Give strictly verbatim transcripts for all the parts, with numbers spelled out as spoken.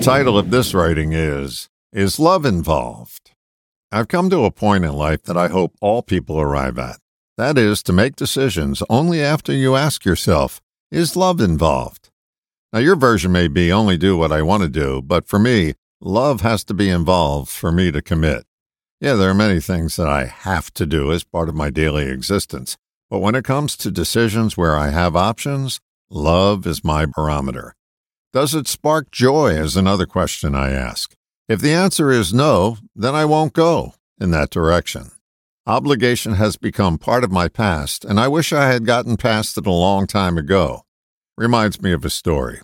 title of this writing is, Is Love Involved? I've come to a point in life that I hope all people arrive at. That is, to make decisions only after you ask yourself, is love involved? Now, your version may be only do what I want to do, but for me, love has to be involved for me to commit. Yeah, there are many things that I have to do as part of my daily existence, but when it comes to decisions where I have options, love is my barometer. Does it spark joy is another question I ask. If the answer is no, then I won't go in that direction. Obligation has become part of my past, and I wish I had gotten past it a long time ago. Reminds me of a story.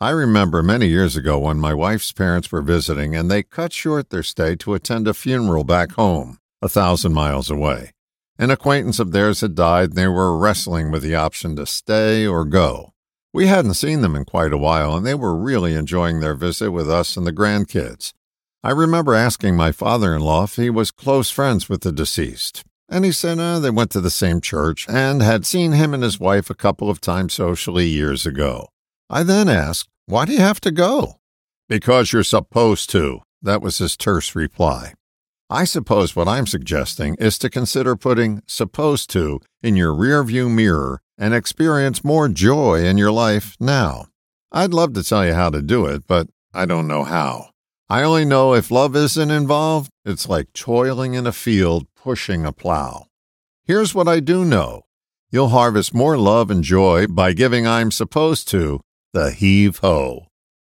I remember many years ago when my wife's parents were visiting and they cut short their stay to attend a funeral back home, a thousand miles away. An acquaintance of theirs had died and they were wrestling with the option to stay or go. We hadn't seen them in quite a while and they were really enjoying their visit with us and the grandkids. I remember asking my father-in-law if he was close friends with the deceased. And he said uh, they went to the same church and had seen him and his wife a couple of times socially years ago. I then asked, why do you have to go? Because you're supposed to. That was his terse reply. I suppose what I'm suggesting is to consider putting supposed to in your rearview mirror and experience more joy in your life now. I'd love to tell you how to do it, but I don't know how. I only know if love isn't involved, it's like toiling in a field pushing a plow. Here's what I do know. You'll harvest more love and joy by giving I'm supposed to the heave-ho.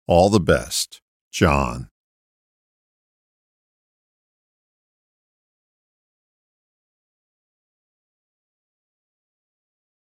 All the best, John.